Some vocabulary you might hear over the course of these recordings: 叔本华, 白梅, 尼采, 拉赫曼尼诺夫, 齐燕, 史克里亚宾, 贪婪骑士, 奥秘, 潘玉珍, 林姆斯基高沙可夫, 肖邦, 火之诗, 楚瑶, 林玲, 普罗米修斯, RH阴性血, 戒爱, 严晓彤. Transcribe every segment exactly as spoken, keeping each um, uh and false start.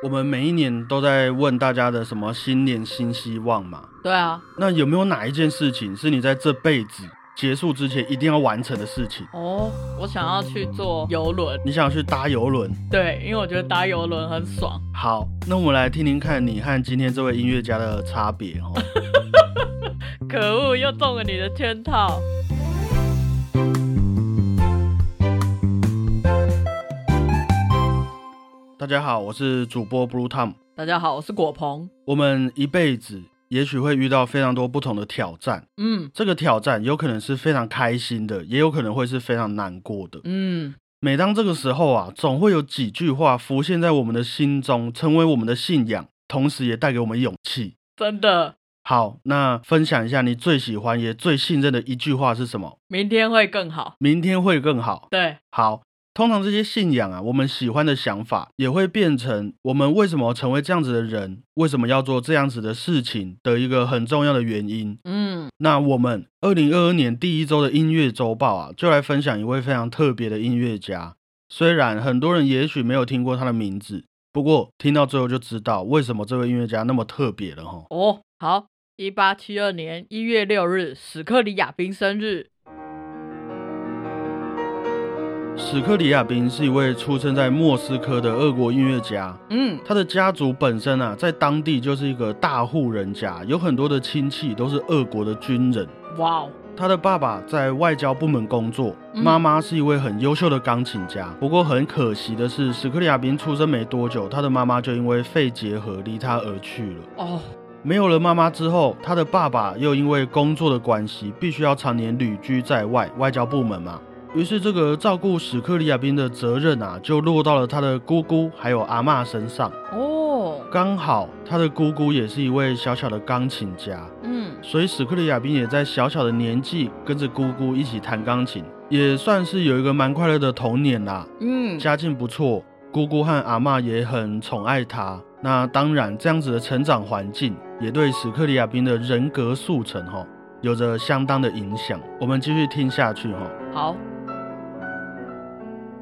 我们每一年都在问大家的什么新年新希望嘛。对啊，那有没有哪一件事情是你在这辈子结束之前一定要完成的事情？哦，我想要去坐游轮。你想要去搭游轮？对，因为我觉得搭游轮很爽。好，那我们来听听看你和今天这位音乐家的差别哦。可恶，又中了你的圈套。大家好，我是主播 Blue Tom。 大家好，我是果鹏。我们一辈子也许会遇到非常多不同的挑战，嗯，这个挑战有可能是非常开心的，也有可能会是非常难过的，嗯。每当这个时候啊，总会有几句话浮现在我们的心中，成为我们的信仰，同时也带给我们勇气。真的。好，那分享一下你最喜欢也最信任的一句话是什么？明天会更好。明天会更好。对。好，通常这些信仰啊，我们喜欢的想法也会变成我们为什么成为这样子的人，为什么要做这样子的事情的一个很重要的原因。嗯，那我们二零二二年第一周的音乐周报啊，就来分享一位非常特别的音乐家。虽然很多人也许没有听过他的名字，不过听到最后就知道为什么这位音乐家那么特别了齁。哦，好，一八七二年一月六日，史克里亚宾生日。史克里亚宾是一位出生在莫斯科的俄国音乐家。嗯，他的家族本身啊，在当地就是一个大户人家，有很多的亲戚都是俄国的军人。哇，他的爸爸在外交部门工作，妈妈是一位很优秀的钢琴家。不过很可惜的是，史克里亚宾出生没多久，他的妈妈就因为肺结核离他而去了。哦，没有了妈妈之后，他的爸爸又因为工作的关系，必须要常年旅居在外，外交部门嘛。于是这个照顾史克里亚宾的责任啊，就落到了他的姑姑还有阿嬷身上。哦，刚好他的姑姑也是一位小小的钢琴家，嗯，所以史克里亚宾也在小小的年纪跟着姑姑一起弹钢琴，也算是有一个蛮快乐的童年啦。嗯，家境不错，姑姑和阿嬷也很宠爱他。那当然，这样子的成长环境也对史克里亚宾的人格塑成吼、哦、有着相当的影响。我们继续听下去吼、哦。好。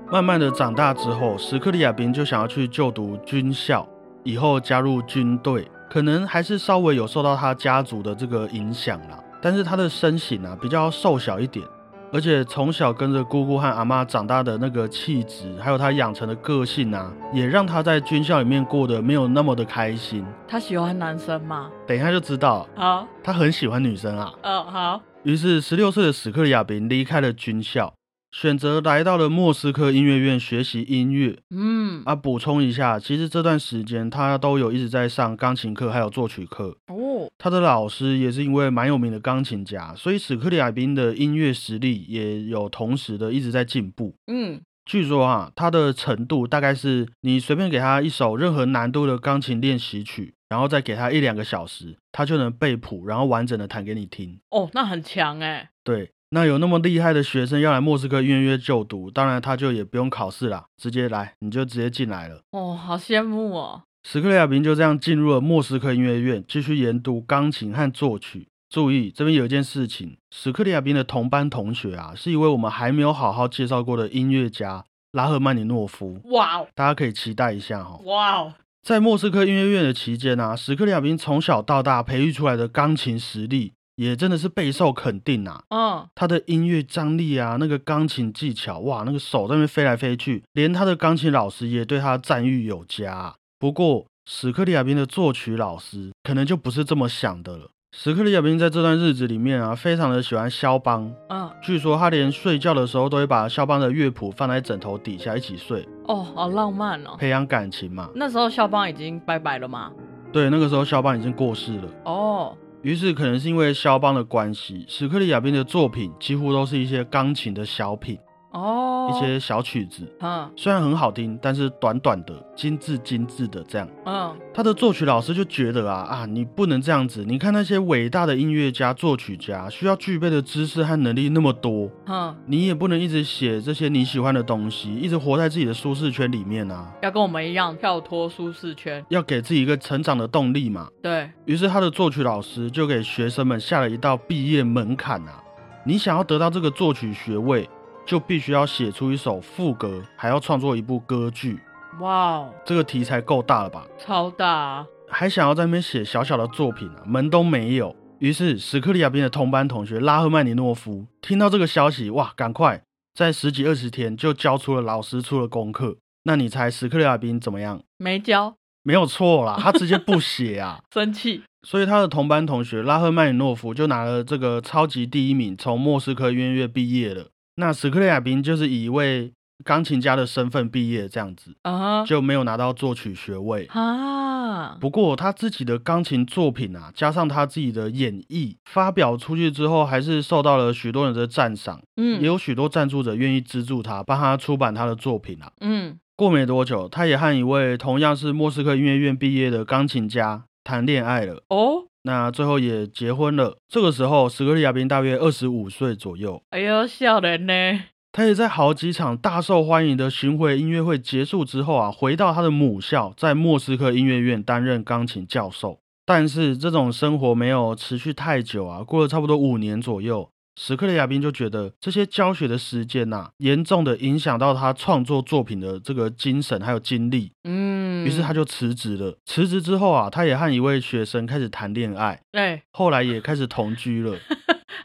慢慢的长大之后，史克里亚宾就想要去就读军校，以后加入军队，可能还是稍微有受到他家族的这个影响啦。但是他的身形啊比较瘦小一点，而且从小跟着姑姑和阿嬷长大的那个气质，还有他养成的个性啊，也让他在军校里面过得没有那么的开心。他喜欢男生吗？等一下就知道。好，他很喜欢女生啊。哦，好。于是十六岁的史克里亚宾离开了军校，选择来到了莫斯科音乐院学习音乐。嗯，啊，补充一下，其实这段时间他都有一直在上钢琴课还有作曲课。哦，他的老师也是因为蛮有名的钢琴家，所以史克里亚宾的音乐实力也有同时的一直在进步。嗯，据说啊，他的程度大概是你随便给他一首任何难度的钢琴练习曲，然后再给他一两个小时，他就能背谱，然后完整的弹给你听。哦，那很强欸。对。那有那么厉害的学生要来莫斯科音乐院就读，当然他就也不用考试啦，直接来，你就直接进来了。哦，好羡慕哦。史克里亚宾就这样进入了莫斯科音乐院，继续研读钢琴和作曲。注意，这边有一件事情，史克里亚宾的同班同学啊，是一位我们还没有好好介绍过的音乐家拉赫曼尼诺夫。哇、wow、大家可以期待一下哦。哇、wow、在莫斯科音乐院的期间啊，史克里亚宾从小到大培育出来的钢琴实力也真的是备受肯定啊。嗯，他的音乐张力啊，那个钢琴技巧，哇，那个手在那边飞来飞去，连他的钢琴老师也对他赞誉有加、啊、不过史克里亚宾的作曲老师可能就不是这么想的了。史克里亚宾在这段日子里面啊，非常的喜欢肖邦。嗯，据说他连睡觉的时候都会把肖邦的乐谱放在枕头底下一起睡。哦，好浪漫哦。培养感情嘛。那时候肖邦已经拜拜了吗？对，那个时候肖邦已经过世了。哦，于是可能是因为肖邦的关系，史克里亚宾的作品几乎都是一些钢琴的小品哦，一些小曲子，嗯，虽然很好听，但是短短的，精致精致的这样。嗯，他的作曲老师就觉得啊啊，你不能这样子，你看那些伟大的音乐家、作曲家需要具备的知识和能力那么多，嗯，你也不能一直写这些你喜欢的东西，一直活在自己的舒适圈里面啊，要跟我们一样跳脱舒适圈，要给自己一个成长的动力嘛。对，于是他的作曲老师就给学生们下了一道毕业门槛啊，你想要得到这个作曲学位，就必须要写出一首赋格，还要创作一部歌剧。哇、wow、这个题材够大了吧？超大啊，还想要在那边写小小的作品啊，门都没有。于是史克里亚宾的同班同学拉赫曼尼诺夫听到这个消息，哇，赶快在十几二十天就交出了老师出的功课。那你猜史克里亚宾怎么样？没交。没有错啦，他直接不写啊生气。所以他的同班同学拉赫曼尼诺夫就拿了这个超级第一名，从莫斯科音乐院毕业了。那史克里亚宾就是以一位钢琴家的身份毕业这样子、uh-huh、就没有拿到作曲学位、uh-huh、不过他自己的钢琴作品啊，加上他自己的演绎发表出去之后，还是受到了许多人的赞赏、嗯、也有许多赞助者愿意资助他，帮他出版他的作品啊。嗯，过没多久他也和一位同样是莫斯科音乐院毕业的钢琴家谈恋爱了哦，那最后也结婚了。这个时候史克里亚宾大约二十五岁左右。哎呦，少年呢。他也在好几场大受欢迎的巡回音乐会结束之后啊，回到他的母校，在莫斯科音乐院担任钢琴教授。但是这种生活没有持续太久啊，过了差不多五年左右，史克里亚宾就觉得这些教学的时间啊，严重的影响到他创作作品的这个精神还有精力。嗯，于是他就辞职了。辞职之后啊，他也和一位学生开始谈恋爱，哎，后来也开始同居了。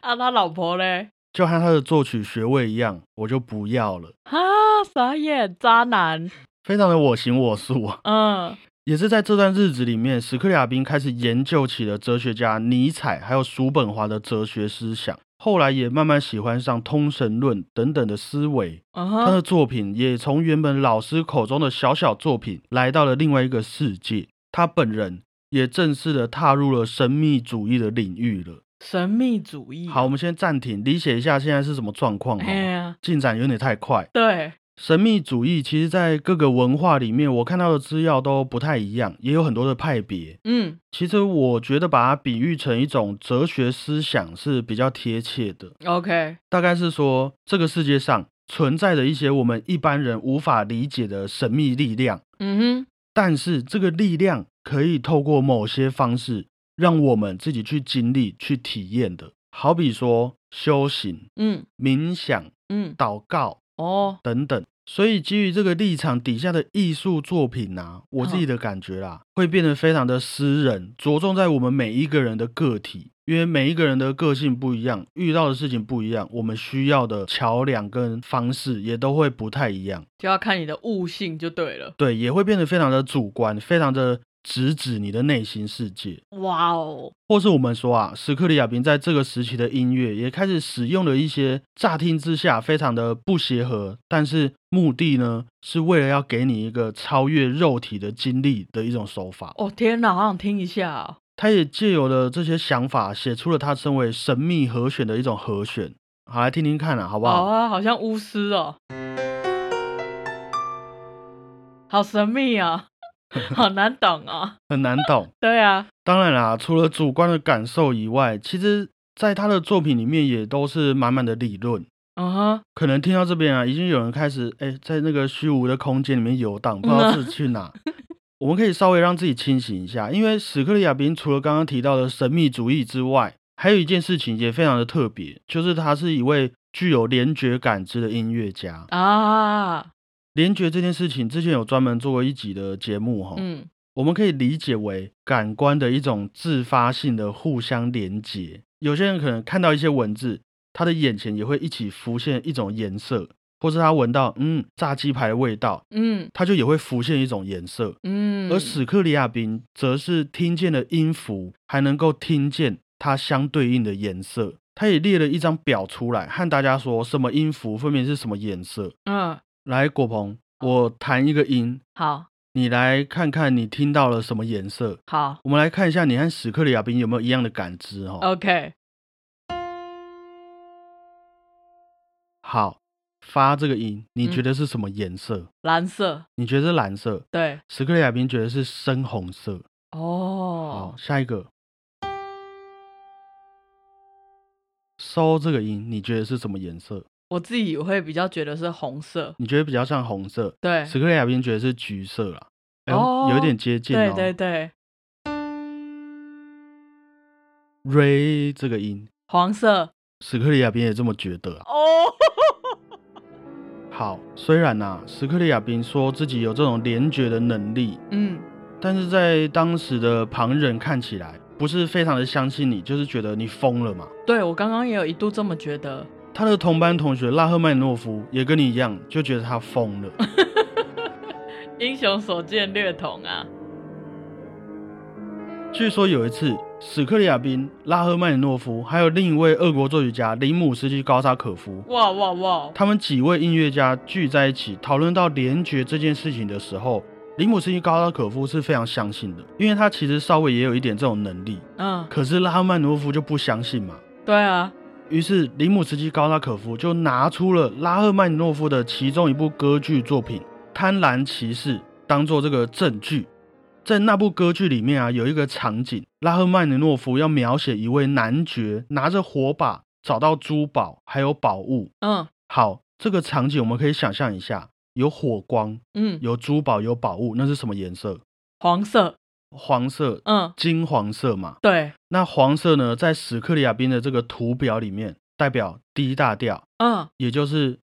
啊，他老婆嘞？就和他的作曲学位一样，我就不要了啊！傻眼，渣男，非常的我行我素啊。嗯，也是在这段日子里面，史克里亚宾开始研究起了哲学家尼采还有叔本华的哲学思想，后来也慢慢喜欢上通神论等等的思维、uh-huh、他的作品也从原本老师口中的小小作品来到了另外一个世界，他本人也正式的踏入了神秘主义的领域了。神秘主义、啊、好，我们先暂停理解一下现在是什么状况、哦哎、进展有点太快。对，神秘主义其实在各个文化里面我看到的资料都不太一样，也有很多的派别。嗯，其实我觉得把它比喻成一种哲学思想是比较贴切的。 OK， 大概是说这个世界上存在着一些我们一般人无法理解的神秘力量，嗯哼，但是这个力量可以透过某些方式让我们自己去经历去体验的，好比说修行、嗯、冥想、嗯、祷告、哦、等等。所以基于这个立场底下的艺术作品啊，我自己的感觉啦、哦、会变得非常的私人，着重在我们每一个人的个体，因为每一个人的个性不一样，遇到的事情不一样，我们需要的桥梁跟方式也都会不太一样，就要看你的悟性就对了。对，也会变得非常的主观，非常的直指你的内心世界。哇哦！或是我们说啊，史克里亚宾在这个时期的音乐也开始使用了一些乍听之下非常的不协和，但是目的呢是为了要给你一个超越肉体的经历的一种手法。哦，天哪，好想听一下啊！他也借由了这些想法写出了他称为神秘和弦的一种和弦。好，来听听看啊，好不好？好啊，好像巫师哦，好神秘啊、哦好难懂哦，很难懂对啊，当然啦，除了主观的感受以外，其实在他的作品里面也都是满满的理论、uh-huh、可能听到这边啊，已经有人开始哎，在那个虚无的空间里面游荡，不知道是去哪、嗯啊、我们可以稍微让自己清醒一下，因为史克里亚宾除了刚刚提到的神秘主义之外，还有一件事情也非常的特别，就是他是一位具有联觉感知的音乐家啊。联觉这件事情之前有专门做过一集的节目、哦嗯、我们可以理解为感官的一种自发性的互相连结。有些人可能看到一些文字，他的眼前也会一起浮现一种颜色，或是他闻到嗯炸鸡排的味道，嗯，他就也会浮现一种颜色。嗯，而史克里亚宾则是听见了音符，还能够听见它相对应的颜色。他也列了一张表出来和大家说什么音符分别是什么颜色。嗯，来，果鹏，我弹一个音，好，你来看看你听到了什么颜色。好，我们来看一下你和史克里亚宾有没有一样的感知、哦、OK， 好，发这个音你觉得是什么颜色、嗯、蓝色。你觉得是蓝色？对，史克里亚宾觉得是深红色。哦，好，下一个收这个音你觉得是什么颜色？我自己会比较觉得是红色。你觉得比较像红色？对，史克里亚宾觉得是橘色啦、哎哦、有一点接近哦。对对对， Ray 这个音黄色，史克里亚宾也这么觉得、啊、哦好。虽然啊，史克利亚宾说自己有这种联觉的能力，嗯，但是在当时的旁人看起来，不是非常的相信你，就是觉得你疯了嘛。对，我刚刚也有一度这么觉得。他的同班同学拉赫曼诺夫也跟你一样，就觉得他疯了。英雄所见略同啊。据说有一次，史克利亚宾、拉赫曼诺夫还有另一位俄国作曲家林姆斯基高沙可夫，哇哇哇！他们几位音乐家聚在一起讨论到联觉这件事情的时候，林姆斯基高沙可夫是非常相信的，因为他其实稍微也有一点这种能力。嗯，可是拉赫曼诺夫就不相信嘛。对啊。于是林姆斯基高沙可夫就拿出了拉赫曼诺夫的其中一部歌剧作品《贪婪骑士》当做这个证据。在那部歌剧里面啊，有一个场景，拉赫曼诺夫要描写一位男爵拿着火把找到珠宝还有宝物。嗯，好，这个场景我们可以想象一下，有火光，嗯，有珠宝有宝物，那是什么颜色？黄色。黄色，嗯，金黄色嘛。对，那黄色呢，在史克里亚宾的这个图表里面代表 D 大调，嗯，也就是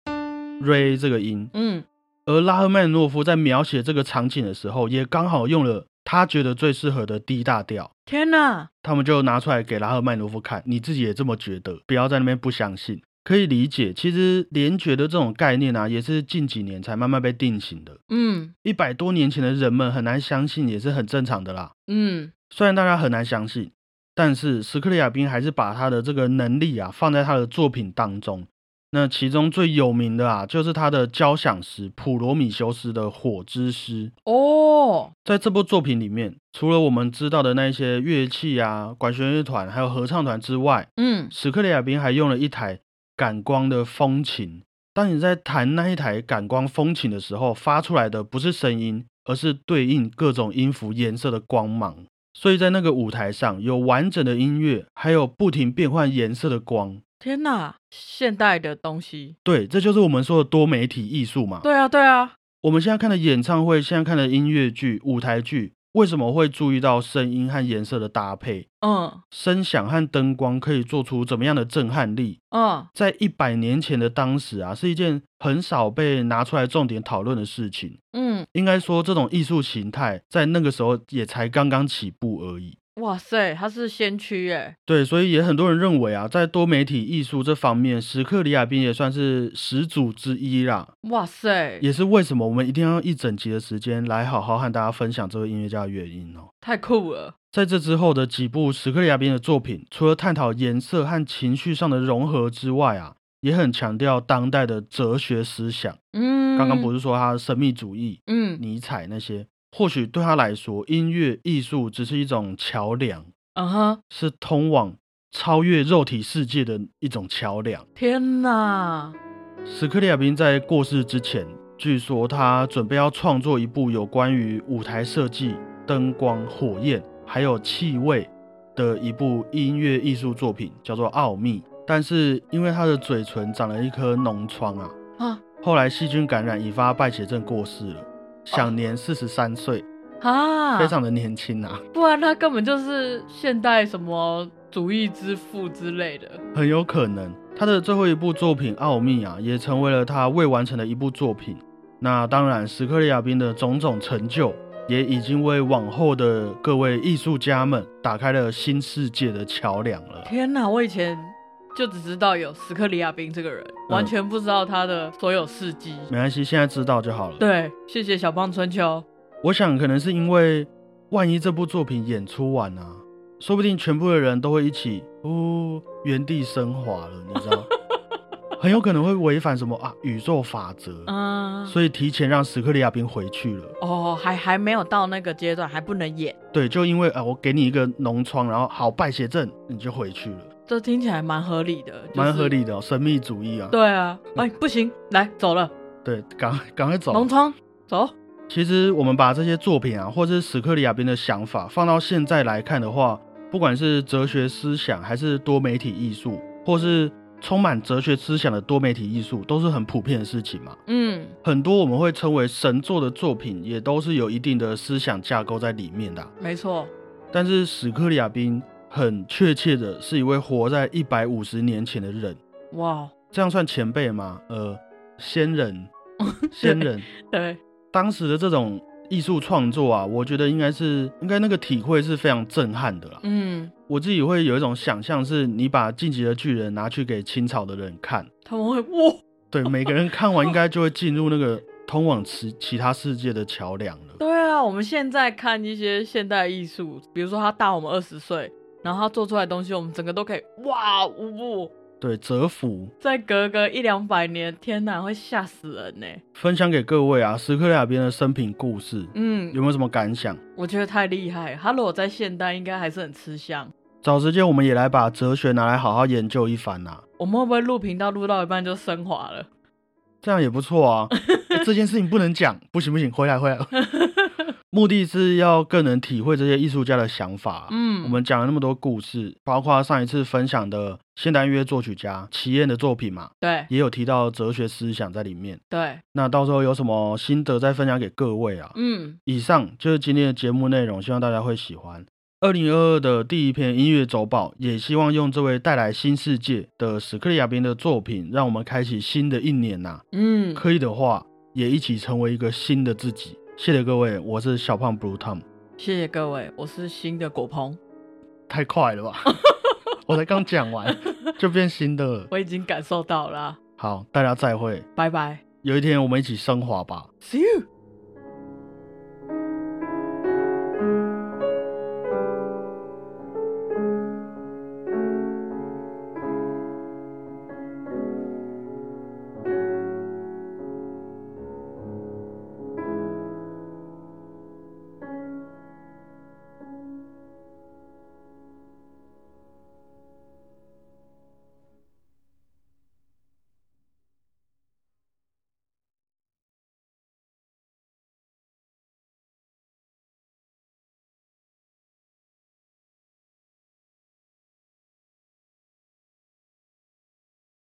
Re 这个音，嗯，而拉赫曼诺夫在描写这个场景的时候，也刚好用了他觉得最适合的 D 大调。天哪！他们就拿出来给拉赫曼诺夫看，你自己也这么觉得，不要在那边不相信。可以理解，其实联觉的这种概念啊，也是近几年才慢慢被定型的。嗯，一百多年前的人们很难相信，也是很正常的啦。嗯，虽然大家很难相信，但是史克里亚宾还是把他的这个能力啊放在他的作品当中。那其中最有名的啊，就是他的交响诗普罗米修斯的《火之诗》哦。在这部作品里面，除了我们知道的那些乐器啊、管弦乐团还有合唱团之外，嗯，史克里亚宾还用了一台感光的风琴。当你在弹那一台感光风琴的时候，发出来的不是声音，而是对应各种音符颜色的光芒。所以在那个舞台上有完整的音乐，还有不停变换颜色的光。天哪，现代的东西。对，这就是我们说的多媒体艺术嘛。对啊对啊，我们现在看的演唱会，现在看的音乐剧、舞台剧，为什么会注意到声音和颜色的搭配？嗯，声响和灯光可以做出怎么样的震撼力？嗯，在一百年前的当时啊，是一件很少被拿出来重点讨论的事情。嗯，应该说这种艺术形态在那个时候也才刚刚起步而已。哇塞，他是先驱耶。对，所以也很多人认为啊，在多媒体艺术这方面，史克里亚宾也算是始祖之一啦。哇塞，也是为什么我们一定要一整集的时间来好好和大家分享这位音乐家的原因哦。太酷了。在这之后的几部史克里亚宾的作品，除了探讨颜色和情绪上的融合之外啊，也很强调当代的哲学思想。嗯，刚刚不是说他神秘主义，嗯，尼采那些。或许对他来说，音乐艺术只是一种桥梁，嗯哼，是通往超越肉体世界的一种桥梁。天哪！史克里亚宾在过世之前，据说他准备要创作一部有关于舞台设计、灯光、火焰还有气味的一部音乐艺术作品，叫做《奥秘》。但是因为他的嘴唇长了一颗脓疮啊，啊，后来细菌感染引发败血症过世了。享年四十三岁啊，非常的年轻啊，不然他根本就是现代什么主义之父之类的，很有可能。他的最后一部作品《奥秘》啊，也成为了他未完成的一部作品。那当然，史克里亚宾的种种成就，也已经为往后的各位艺术家们打开了新世界的桥梁了。天哪，我以前就只知道有史克里亚宾这个人，完全不知道他的所有事迹。嗯，没关系，现在知道就好了。对，谢谢小胖春秋。我想可能是因为万一这部作品演出完啊，说不定全部的人都会一起哦原地升华了，你知道很有可能会违反什么啊宇宙法则。嗯，所以提前让史克里亚宾回去了。哦，还还没有到那个阶段，还不能演。对，就因为啊，呃、我给你一个脓疮，然后好败血症你就回去了。这听起来蛮合理的，就是，蛮合理的。哦，神秘主义啊。对啊，哎，不行，来走了。对，赶赶快走。脓疮，走。其实我们把这些作品啊，或是史克里亚宾的想法放到现在来看的话，不管是哲学思想，还是多媒体艺术，或是充满哲学思想的多媒体艺术，都是很普遍的事情嘛。嗯，很多我们会称为神作的作品，也都是有一定的思想架构在里面的啊。没错。但是史克里亚宾很确切的是一位活在一百五十年前的人。哇，wow，这样算前辈吗？呃，先人先人。对，当时的这种艺术创作啊，我觉得应该是应该那个体会是非常震撼的啦。嗯，我自己会有一种想象，是你把《进击的巨人》拿去给清朝的人看，他们会哇，对，每个人看完应该就会进入那个通往其他世界的桥梁了。对啊，我们现在看一些现代艺术，比如说他大我们二十岁，然后他做出来的东西，我们整个都可以哇呜。对，折服。再隔个一两百年，天哪，会吓死人呢！分享给各位啊，史克里亚编的生平故事，嗯，有没有什么感想？我觉得太厉害，他如果在现代应该还是很吃香。找时间我们也来把哲学拿来好好研究一番啊。我们会不会录频道录到一半就升华了？这样也不错啊。欸、这件事情不能讲，不行不行，回来回来。目的是要更能体会这些艺术家的想法。嗯，我们讲了那么多故事，包括上一次分享的现代音乐作曲家齐燕的作品嘛，对，也有提到哲学思想在里面。对，那到时候有什么心得再分享给各位啊。嗯，以上就是今天的节目内容，希望大家会喜欢。二零二二的第一篇音乐周报，也希望用这位带来新世界的史克里亚编的作品，让我们开启新的一年啊。嗯，可以的话，也一起成为一个新的自己。谢谢各位，我是小胖 Blue Tom。 谢谢各位，我是新的果鹏。太快了吧。我才刚讲完就变新的了。我已经感受到了。好，大家再会，拜拜。有一天我们一起升华吧。See you。